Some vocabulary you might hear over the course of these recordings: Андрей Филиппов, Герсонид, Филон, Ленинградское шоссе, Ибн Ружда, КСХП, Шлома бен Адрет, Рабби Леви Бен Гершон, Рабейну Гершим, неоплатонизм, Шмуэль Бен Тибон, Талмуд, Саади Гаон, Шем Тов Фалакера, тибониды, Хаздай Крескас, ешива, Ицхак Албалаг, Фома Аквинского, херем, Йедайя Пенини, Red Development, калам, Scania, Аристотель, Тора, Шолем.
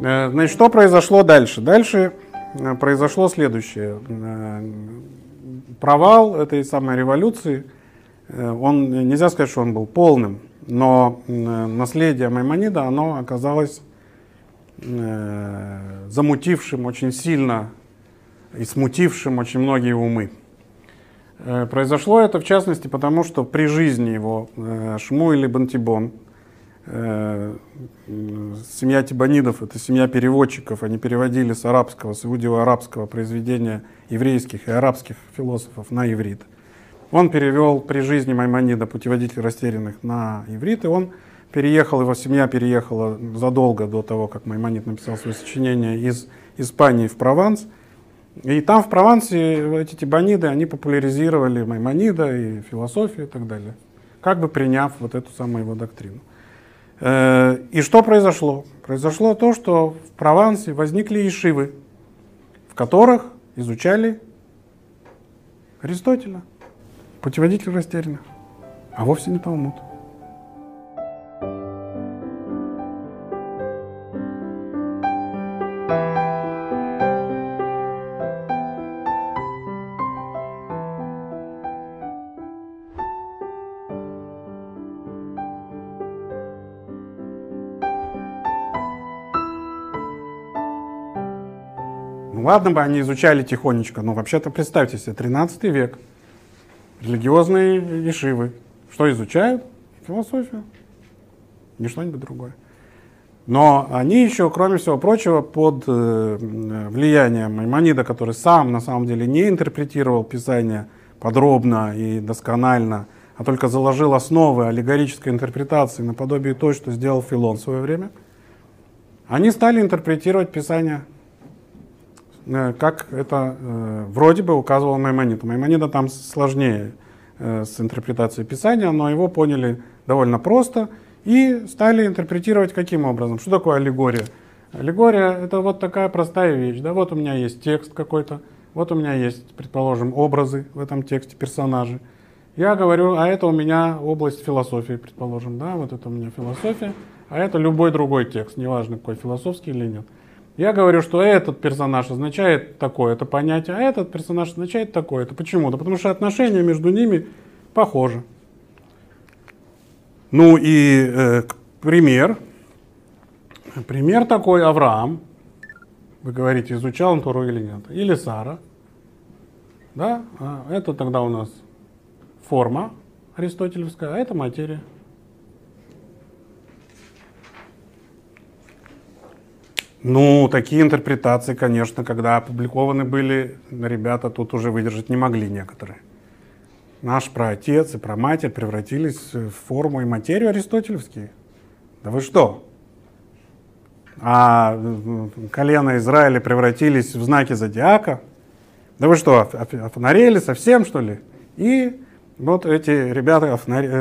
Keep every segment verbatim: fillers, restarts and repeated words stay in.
Значит, что произошло дальше? Дальше произошло следующее. Провал этой самой революции, он, нельзя сказать, что он был полным, но наследие Маймонида, оно оказалось замутившим очень сильно и смутившим очень многие умы. Произошло это, в частности, потому что при жизни его Шмуэль Бен Тибон, семья Тибонидов, это семья переводчиков, они переводили с арабского, с иудео-арабского произведения еврейских и арабских философов на иврит. Он перевел при жизни Маймонида «Путеводитель растерянных» на иврит, и он переехал, его семья переехала задолго до того, как Маймонид написал свое сочинение, из Испании в Прованс. И там, в Провансе, эти тибониды, они популяризировали Маймонида и философию и так далее, как бы приняв вот эту самую его доктрину. И что произошло? Произошло то, что в Провансе возникли ешивы, в которых изучали Аристотеля, «Путеводитель растерянных», а вовсе не Талмуд. Ладно бы они изучали тихонечко, но вообще-то представьте себе, тринадцатый век, религиозные ешивы, что изучают? Философию, не что-нибудь другое. Но они еще, кроме всего прочего, под влиянием Маймонида, который сам на самом деле не интерпретировал Писание подробно и досконально, а только заложил основы аллегорической интерпретации наподобие той, что сделал Филон в свое время, они стали интерпретировать Писание, как это э, вроде бы указывал Маймонид. У Маймонида там сложнее э, с интерпретацией Писания, но его поняли довольно просто и стали интерпретировать каким образом? Что такое аллегория? Аллегория — это вот такая простая вещь. Да, вот у меня есть текст какой-то, вот у меня есть, предположим, образы в этом тексте, персонажи. Я говорю, а это у меня область философии, предположим, да, вот это у меня философия, а это любой другой текст, неважно какой, философский или нет. Я говорю, что этот персонаж означает такое-то понятие, а этот персонаж означает такое-то. Почему? Да потому что отношения между ними похожи. Ну и э, пример. Пример такой: Авраам. Вы говорите, изучал он Тору или нет. Или Сара. Да? А это тогда у нас форма аристотелевская, а это материя. Ну, такие интерпретации, конечно, когда опубликованы были, ребята тут уже выдержать не могли некоторые. Наш праотец и праматерь превратились в форму и материю аристотелевские. Да вы что? А колено Израиля превратились в знаки зодиака. Да вы что, офонарели совсем, что ли? И вот эти ребята,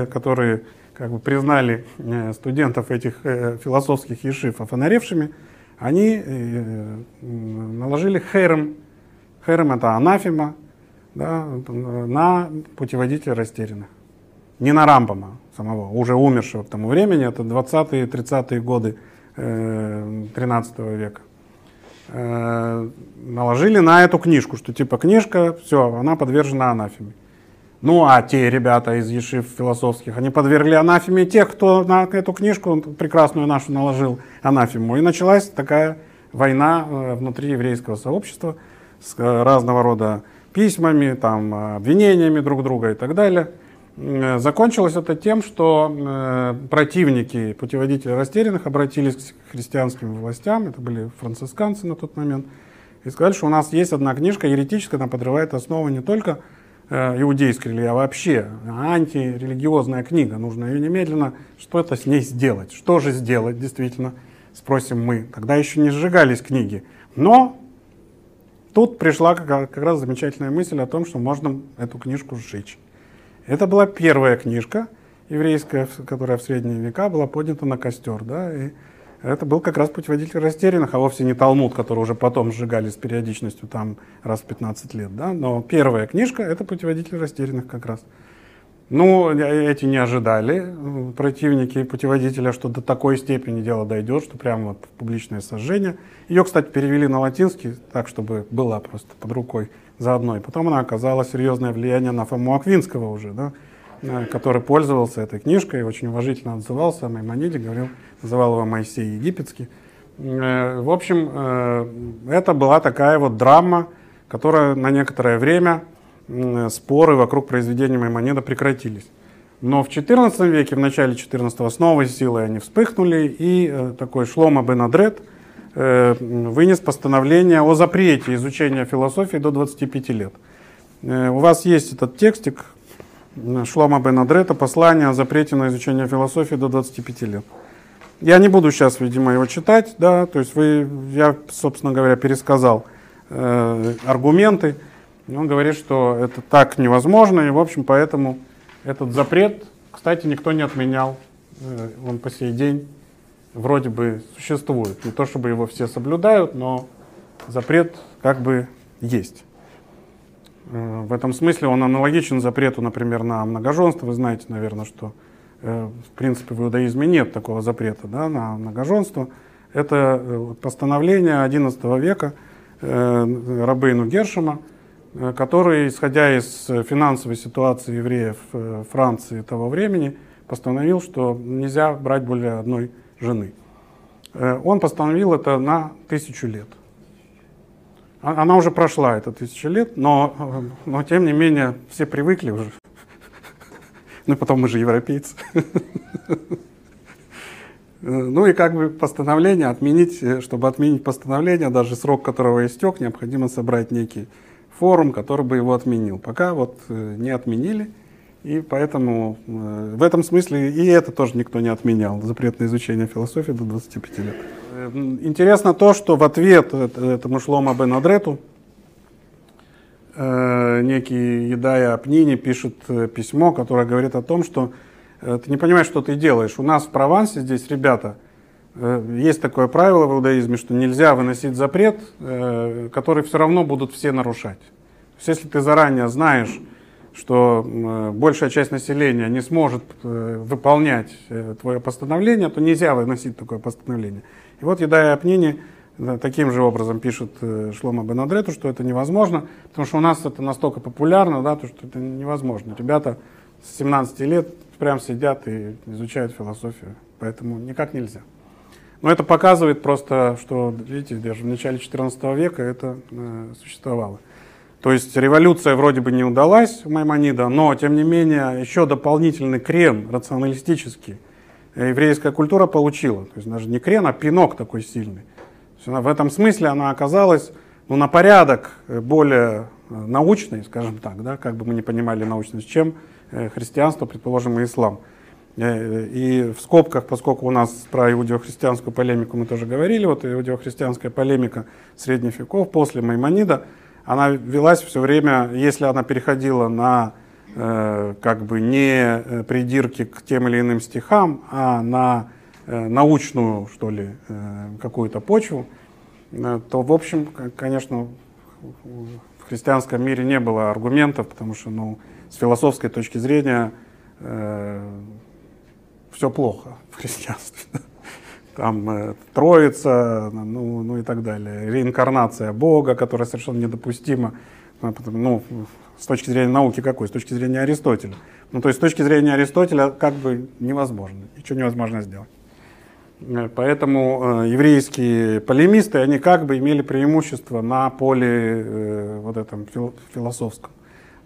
которые как бы признали студентов этих философских ешив офонаревшими, они наложили херем, херем — это анафема, да, на путеводителя растерянных. Не на Рамбама самого, уже умершего к тому времени, это двадцатые-тридцатые годы тринадцатого века. Наложили на эту книжку, что типа книжка, все, она подвержена анафеме. Ну а те ребята из ешив философских, они подвергли анафеме тех, кто на эту книжку прекрасную нашу наложил анафему. И началась такая война внутри еврейского сообщества с разного рода письмами, там, обвинениями друг друга и так далее. Закончилось это тем, что противники путеводителя растерянных обратились к христианским властям, это были францисканцы на тот момент, и сказали, что у нас есть одна книжка еретическая, она подрывает основы не только иудейской религии, а вообще антирелигиозная книга, нужно ее немедленно что-то с ней сделать. Что же сделать, действительно, спросим мы. Тогда еще не сжигались книги. Но тут пришла как раз замечательная мысль о том, что можно эту книжку сжечь. Это была первая книжка еврейская, которая в средние века была поднята на костер. Да? И это был как раз путеводитель растерянных, а вовсе не Талмуд, который уже потом сжигали с периодичностью там раз в пятнадцать лет. Да? Но первая книжка — это путеводитель растерянных как раз. Ну, эти не ожидали противники путеводителя, что до такой степени дело дойдет, что прямо вот публичное сожжение. Ее, кстати, перевели на латинский, так, чтобы была просто под рукой заодно. И потом она оказала серьезное влияние на Фому Аквинского уже, да, который пользовался этой книжкой, очень уважительно отзывался о Маймониде, говорил, называл его Моисей Египетский. В общем, это была такая вот драма, которая на некоторое время... споры вокруг произведения Маймонида прекратились. Но в четырнадцатом веке, в начале четырнадцатого, с новой силой они вспыхнули, и такой Шлома бен Адрет вынес постановление о запрете изучения философии до двадцати пяти лет. У вас есть этот текстик Шлома бен Адрета «Послание о запрете на изучение философии до двадцати пяти лет». Я не буду сейчас, видимо, его читать, да, то есть вы, я, собственно говоря, пересказал аргументы. Он говорит, что это так невозможно, и, в общем, поэтому этот запрет, кстати, никто не отменял. Он по сей день вроде бы существует. Не то чтобы его все соблюдают, но запрет как бы есть. В этом смысле он аналогичен запрету, например, на многоженство. Вы знаете, наверное, что в принципе в иудаизме нет такого запрета, да, на многоженство. Это постановление одиннадцатого века Рабейну Гершима, который, исходя из финансовой ситуации евреев Франции того времени, постановил, что нельзя брать более одной жены. Он постановил это на тысячу лет. Она уже прошла, это тысяча лет, но, но тем не менее все привыкли уже. Ну и потом мы же европейцы. Ну и как бы постановление отменить, чтобы отменить постановление, даже срок которого истек, необходимо собрать некий форум, который бы его отменил. Пока вот не отменили, и поэтому в этом смысле и это тоже никто не отменял, запрет на изучение философии до двадцати пяти лет. Интересно то, что в ответ этому Шлома бен Адрету некий Йедайя Пенини пишет письмо, которое говорит о том, что ты не понимаешь, что ты делаешь. У нас в Провансе здесь, ребята, есть такое правило в иудаизме, что нельзя выносить запрет, который все равно будут все нарушать. То есть, если ты заранее знаешь, что большая часть населения не сможет выполнять твое постановление, то нельзя выносить такое постановление. И вот Йедайя Пенини таким же образом пишет Шлома бен Адрету, что это невозможно, потому что у нас это настолько популярно, да, то, что это невозможно. Ребята с семнадцати лет прям сидят и изучают философию, поэтому никак нельзя. Но это показывает просто, что, видите, даже в начале четырнадцатого века это э, существовало. То есть революция вроде бы не удалась у Маймонида, но, тем не менее, еще дополнительный крен рационалистический еврейская культура получила. То есть даже не крен, а пинок такой сильный. То есть она, в этом смысле она оказалась ну, на порядок более научной, скажем так, да, как бы мы ни понимали научность, чем христианство, предположим, и ислам. И в скобках, поскольку у нас про иудеохристианскую полемику мы тоже говорили, вот иудеохристианская полемика средних веков после Маймонида, она велась все время, если она переходила на э, как бы не придирки к тем или иным стихам, а на э, научную, что ли, э, какую-то почву, э, то, в общем, конечно, в христианском мире не было аргументов, потому что, ну, с философской точки зрения э, все плохо в христианстве. Там э, Троица, ну, ну и так далее. Реинкарнация Бога, которая совершенно недопустима. Ну, с точки зрения науки какой? С точки зрения Аристотеля. Ну, то есть с точки зрения Аристотеля как бы невозможно. Ничего невозможно сделать. Поэтому э, еврейские полемисты, они как бы имели преимущество на поле э, вот этом фил- философском.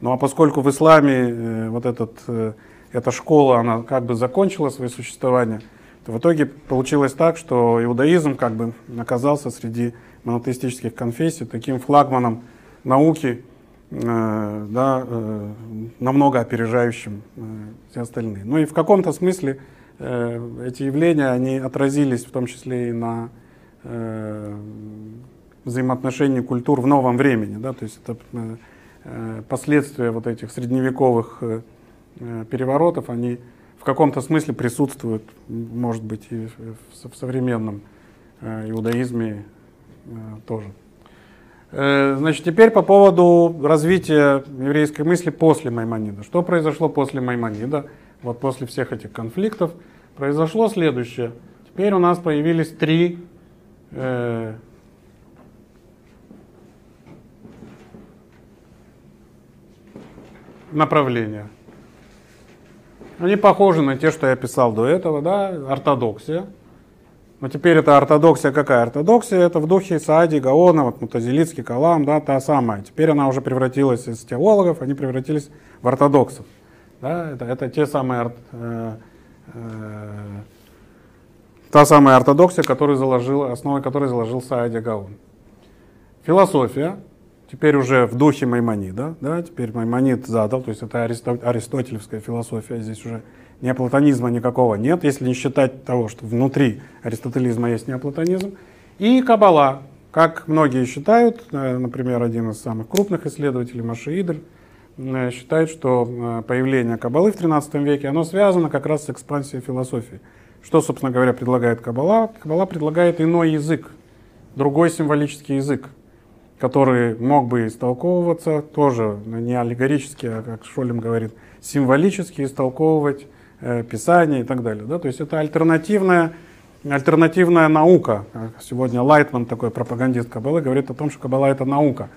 Ну а поскольку в исламе э, вот этот... Э, эта школа, она как бы закончила свое существование, то в итоге получилось так, что иудаизм как бы оказался среди монотеистических конфессий таким флагманом науки, э, да, э, намного опережающим э, все остальные. Ну и в каком-то смысле э, эти явления, они отразились в том числе и на э, взаимоотношении культур в новом времени, да, то есть это э, последствия вот этих средневековых э, переворотов, они в каком-то смысле присутствуют, может быть, и в современном иудаизме тоже. Значит, теперь по поводу развития еврейской мысли после Маймонида. Что произошло после Маймонида? Вот после всех этих конфликтов произошло следующее. Теперь у нас появились три, э, направления. Они похожи на те, что я писал до этого, да? Ортодоксия. Но теперь это ортодоксия, какая ортодоксия? Это в духе Саади Гаона, вот мутазилитский калам, да, та самая. Теперь она уже превратилась из теологов, они превратились в ортодоксов. Да, это, это те самые, э, э, та самая ортодоксия, которую заложил, основой которой заложил Саади Гаон. Философия, теперь уже в духе Маймонида, да, теперь Маймонид задал, то есть это аристо, аристотелевская философия, здесь уже неоплатонизма никакого нет, если не считать того, что внутри аристотелизма есть неоплатонизм. И Каббала, как многие считают, например, один из самых крупных исследователей, Моше Идель, считает, что появление Каббалы в тринадцатом веке, оно связано как раз с экспансией философии. Что, собственно говоря, предлагает Каббала? Каббала предлагает иной язык, другой символический язык, который мог бы истолковываться, тоже не аллегорически, а, как Шолем говорит, символически истолковывать Писание и так далее. Да? То есть это альтернативная, альтернативная наука. Сегодня Лайтман, такой пропагандист Каббалы, говорит о том, что Каббала — это наука.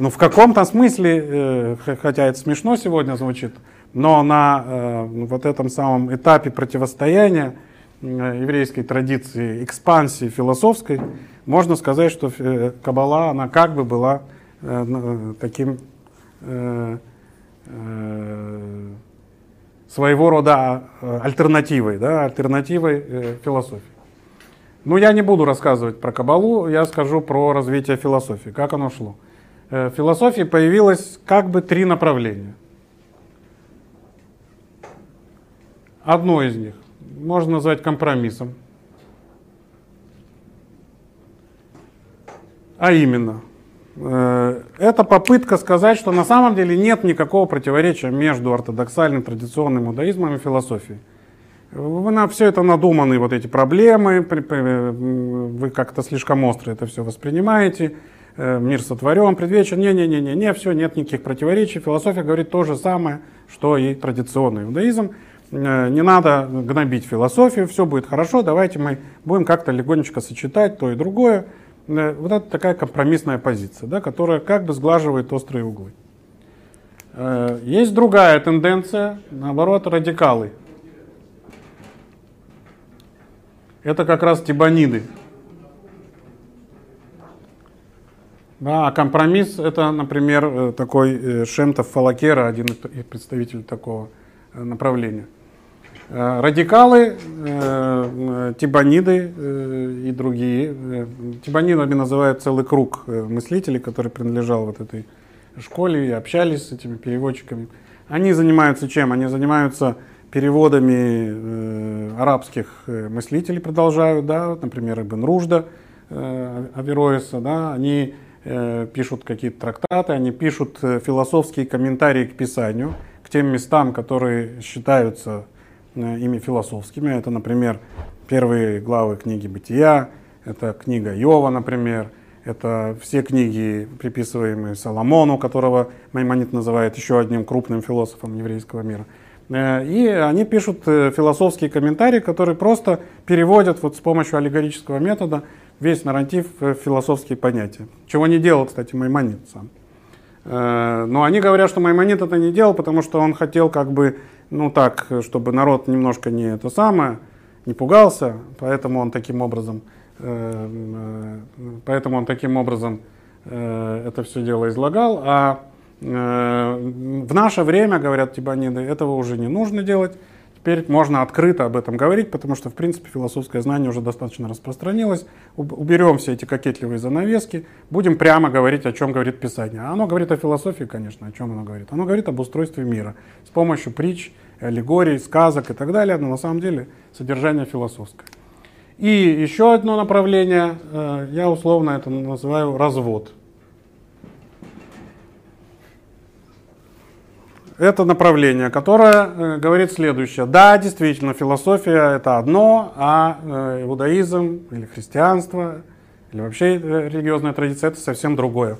Ну, в каком-то смысле, хотя это смешно сегодня звучит, но на вот этом самом этапе противостояния еврейской традиции, экспансии философской, можно сказать, что Каббала, она как бы была таким своего рода альтернативой, да, альтернативой э, философии. Но я не буду рассказывать про Каббалу, я скажу про развитие философии, как оно шло. Э, в философии появилось как бы три направления. Одно из них можно назвать компромиссом, а именно, это попытка сказать, что на самом деле нет никакого противоречия между ортодоксальным традиционным иудаизмом и философией. Вы на все это надуманы, вот эти проблемы, вы как-то слишком остро это все воспринимаете, мир сотворен, предвечен, не-не-не-не, все, нет никаких противоречий. Философия говорит то же самое, что и традиционный иудаизм. Не надо гнобить философию, все будет хорошо, давайте мы будем как-то легонечко сочетать то и другое. Вот это такая компромиссная позиция, да, которая как бы сглаживает острые углы. Есть другая тенденция, наоборот, радикалы. Это как раз тибониды. Да, а компромисс — это, например, такой Шем Тов Фалакера, один из представителей такого направления. Радикалы, тибониды и другие. Тибонидами называют целый круг мыслителей, который принадлежал вот этой школе и общались с этими переводчиками. Они занимаются чем? Они занимаются переводами арабских мыслителей, продолжают, да, например, Ибн Ружда, Аверроэса, да, они пишут какие-то трактаты, они пишут философские комментарии к Писанию, к тем местам, которые считаются ими философскими. Это, например, первые главы книги «Бытия», это книга Иова, например, это все книги, приписываемые Соломону, которого Маймонид называет еще одним крупным философом еврейского мира. И они пишут философские комментарии, которые просто переводят вот с помощью аллегорического метода весь нарратив в философские понятия. Чего не делал, кстати, Маймонид сам. Но они говорят, что Маймонид это не делал, потому что он хотел как бы, ну так, чтобы народ немножко не то самое, не пугался, поэтому он таким образом, э, поэтому он таким образом э, это все дело излагал. А э, в наше время, говорят тибониды, этого уже не нужно делать. Теперь можно открыто об этом говорить, потому что, в принципе, философское знание уже достаточно распространилось. Уберем все эти кокетливые занавески, будем прямо говорить, о чем говорит Писание. Оно говорит о философии, конечно, о чем оно говорит. Оно говорит об устройстве мира с помощью притч, аллегорий, сказок и так далее, но на самом деле содержание философское. И еще одно направление, я условно это называю развод. Это направление, которое говорит следующее. Да, действительно, философия — это одно, а иудаизм или христианство, или вообще религиозная традиция — это совсем другое.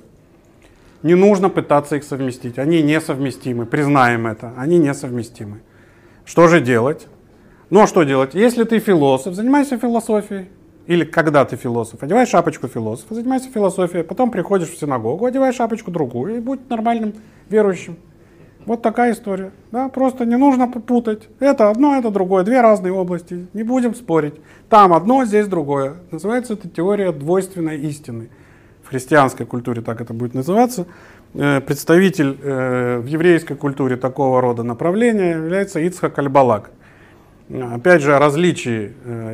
Не нужно пытаться их совместить. Они несовместимы. Признаем это. Они несовместимы. Что же делать? Ну а что делать? Если ты философ, занимайся философией. Или когда ты философ, одевай шапочку философа, занимайся философией, потом приходишь в синагогу, одевай шапочку другую и будь нормальным верующим. Вот такая история. Да? Просто не нужно путать. Это одно, это другое. Две разные области. Не будем спорить. Там одно, здесь другое. Называется это теория двойственной истины. В христианской культуре так это будет называться. Представитель в еврейской культуре такого рода направления является Ицхак Албалаг. Опять же, о различии.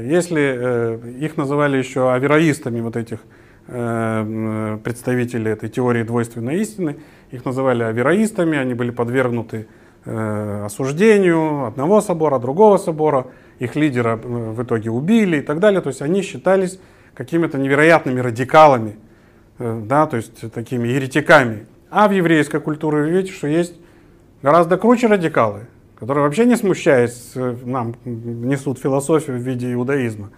Если их называли еще аверроистами, вот этих представителей этой теории двойственной истины, их называли аверроистами, они были подвергнуты осуждению одного собора, другого собора, их лидера в итоге убили и так далее. То есть они считались какими-то невероятными радикалами, да, то есть такими еретиками. А в еврейской культуре вы видите, что есть гораздо круче радикалы, которые вообще не смущаясь нам несут философию в виде иудаизма.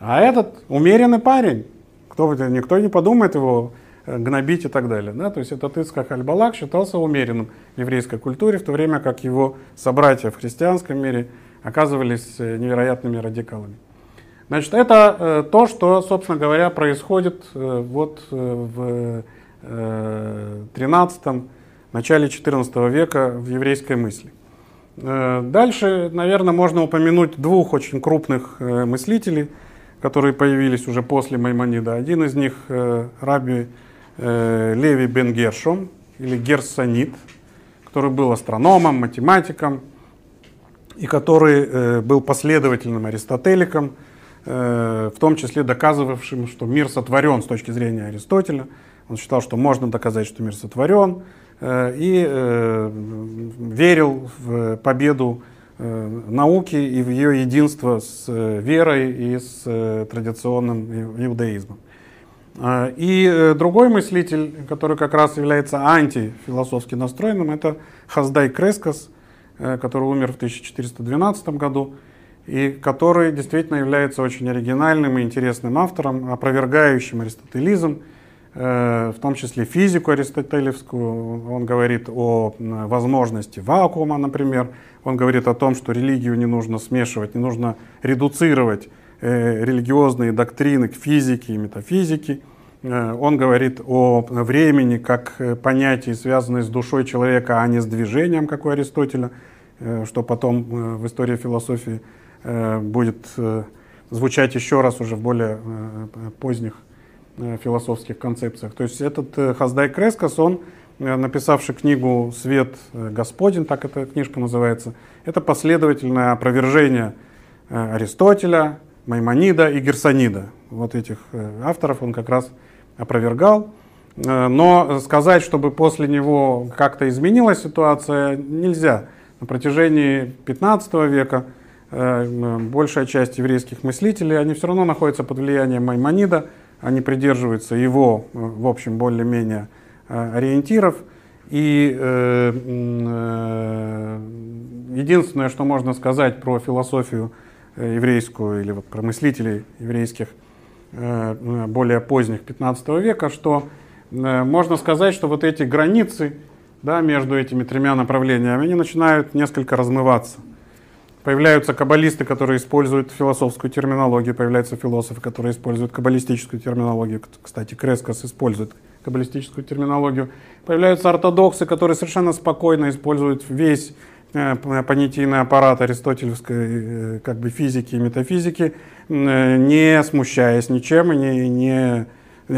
А этот умеренный парень, кто, никто не подумает его гнобить и так далее. Да? То есть этот Ицхак Албалаг считался умеренным в еврейской культуре, в то время как его собратья в христианском мире оказывались невероятными радикалами. Значит, это то, что, собственно говоря, происходит вот в тринадцатом, начале четырнадцатого века в еврейской мысли. Дальше, наверное, можно упомянуть двух очень крупных мыслителей, которые появились уже после Маймонида. Один из них Рабби Леви Бен Гершон, или Герсонит, который был астрономом, математиком, и который был последовательным аристотеликом, в том числе доказывавшим, что мир сотворен с точки зрения Аристотеля. Он считал, что можно доказать, что мир сотворен, и верил в победу науки и в ее единство с верой и с традиционным иудаизмом. И другой мыслитель, который как раз является антифилософски настроенным, это Хаздай Крескас, который умер в тысяча четыреста двенадцатом году, и который действительно является очень оригинальным и интересным автором, опровергающим аристотелизм, в том числе физику аристотелевскую. Он говорит о возможности вакуума, например. Он говорит о том, что религию не нужно смешивать, не нужно редуцировать религиозные доктрины к физике и метафизике. Он говорит о времени как понятии, связанное с душой человека, а не с движением, как у Аристотеля, что потом в истории философии будет звучать еще раз уже в более поздних философских концепциях. То есть этот Хаздай Крескас, он, написавший книгу «Свет Господень», так эта книжка называется, это последовательное опровержение Аристотеля, Маймонида и Герсонида. Вот этих авторов он как раз опровергал. Но сказать, чтобы после него как-то изменилась ситуация, нельзя. На протяжении пятнадцатого века большая часть еврейских мыслителей, они все равно находятся под влиянием Маймонида, они придерживаются его, в общем, более-менее ориентиров. И э, э, единственное, что можно сказать про философию еврейскую или вот про мыслителей еврейских э, более поздних пятнадцатого века, что э, можно сказать, что вот эти границы, да, между этими тремя направлениями, они начинают несколько размываться. Появляются каббалисты, которые используют философскую терминологию, появляются философы, которые используют каббалистическую терминологию. Кстати, Крескас использует каббалистическую терминологию. Появляются ортодоксы, которые совершенно спокойно используют весь понятийный аппарат аристотелевской как бы физики и метафизики, не смущаясь ничем, не, не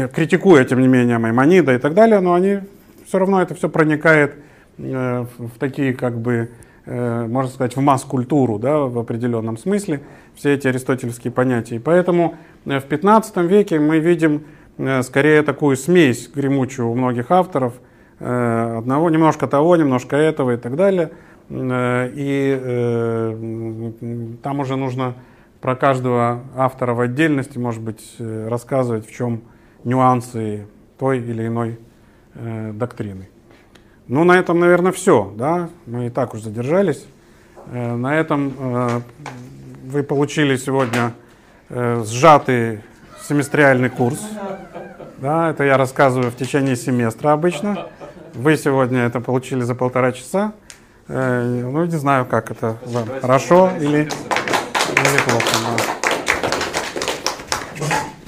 критикуя, тем не менее, Маймонида и так далее, но они все равно это все проникает в такие как бы... можно сказать, в масс-культуру, да, в определенном смысле, все эти аристотельские понятия. И поэтому в пятнадцатом веке мы видим скорее такую смесь гремучую у многих авторов, одного, немножко того, немножко этого и так далее. И там уже нужно про каждого автора в отдельности, может быть, рассказывать, в чем нюансы той или иной доктрины. Ну, на этом, наверное, все, да, мы и так уж задержались. На этом вы получили сегодня сжатый семестриальный курс. Да, это я рассказываю в течение семестра обычно. Вы сегодня это получили за полтора часа. Ну, не знаю, как это вам. Хорошо или, или плохо. Да.